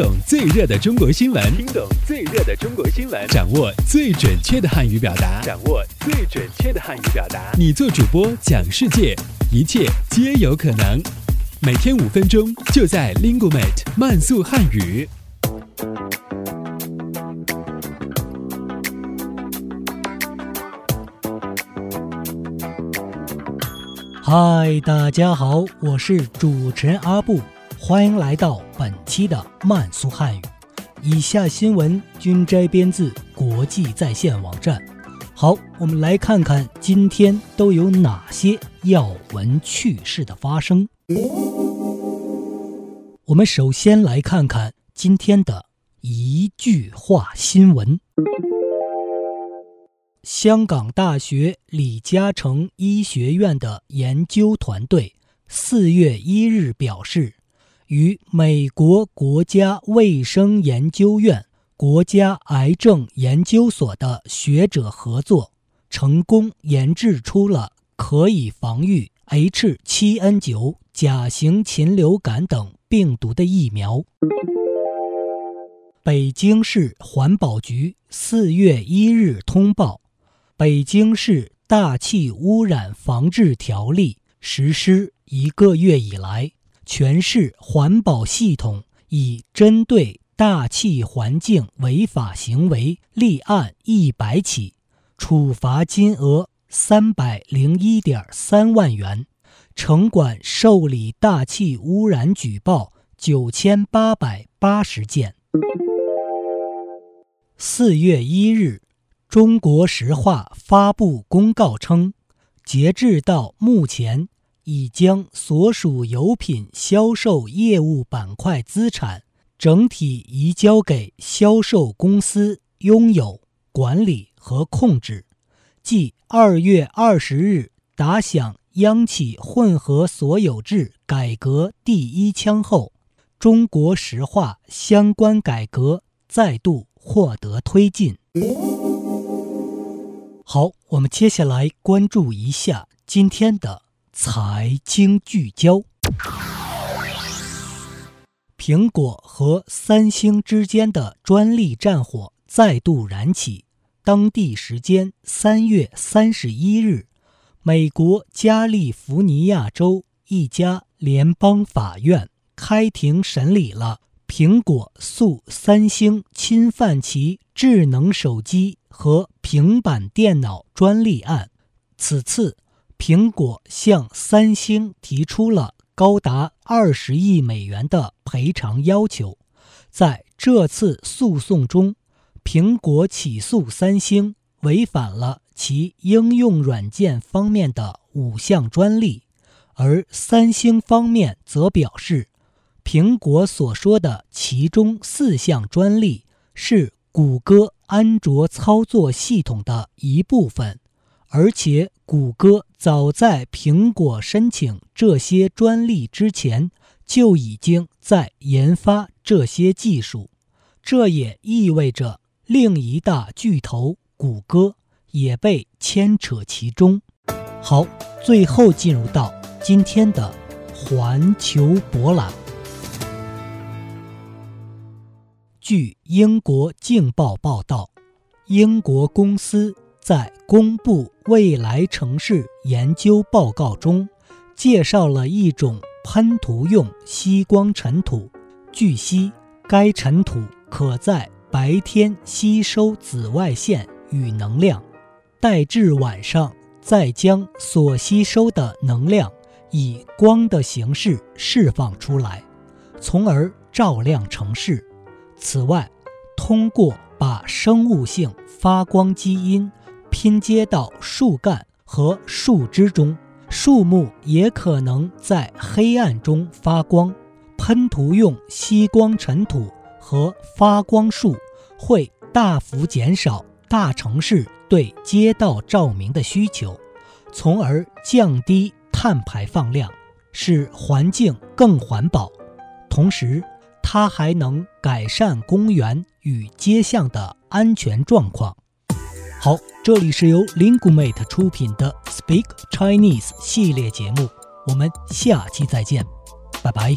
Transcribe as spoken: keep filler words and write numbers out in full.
懂最热的中国新闻，听懂最热的中国新闻，掌握最准确的汉语表达，掌握最准确的汉语表达。你做主播讲世界，一切皆有可能。每天五分钟，就在 Lingomet 慢速汉语。嗨，大家好，我是主持人阿布，欢迎来到本期的慢速汉语。以下新闻均摘编自国际在线网站。好，我们来看看今天都有哪些要闻趣事的发生。我们首先来看看今天的一句话新闻。香港大学李嘉诚医学院的研究团队四月一日表示，与美国国家卫生研究院国家癌症研究所的学者合作，成功研制出了可以防御 H 七 N 九 甲型禽流感等病毒的疫苗。北京市环保局四月一日通报，北京市大气污染防治条例实施一个月以来，全市环保系统已针对大气环境违法行为立案一百起，处罚金额 三百零一点三万元，城管受理大气污染举报 九千八百八十件。四月一日，中国石化发布公告称，截至到目前，已将所属油品销售业务板块资产整体移交给销售公司拥有、管理和控制，即二月二十日打响央企混合所有制改革第一枪后，中国石化相关改革再度获得推进。好，我们接下来关注一下今天的财经聚焦。苹果和三星之间的专利战火再度燃起。当地时间三月三十一日，美国加利福尼亚州一家联邦法院开庭审理了苹果诉三星侵犯其智能手机和平板电脑专利案。此次苹果向三星提出了高达二十亿美元的赔偿要求。在这次诉讼中，苹果起诉三星违反了其应用软件方面的五项专利，而三星方面则表示，苹果所说的其中四项专利是谷歌安卓操作系统的一部分，而且谷歌早在苹果申请这些专利之前，就已经在研发这些技术。这也意味着另一大巨头谷歌也被牵扯其中。好，最后进入到今天的环球博览。据英国《镜报》报道，英国公司在公布未来城市研究报告中，介绍了一种喷涂用吸光尘土。据悉，该尘土可在白天吸收紫外线与能量，待至晚上再将所吸收的能量以光的形式释放出来，从而照亮城市。此外，通过把生物性发光基因拼接到树干和树枝中，树木也可能在黑暗中发光。喷涂用吸光尘土和发光树会大幅减少大城市对街道照明的需求，从而降低碳排放量，使环境更环保。同时，它还能改善公园与街巷的安全状况。好，这里是由 Lingomate 出品的 Speak Chinese 系列节目，我们下期再见，拜拜。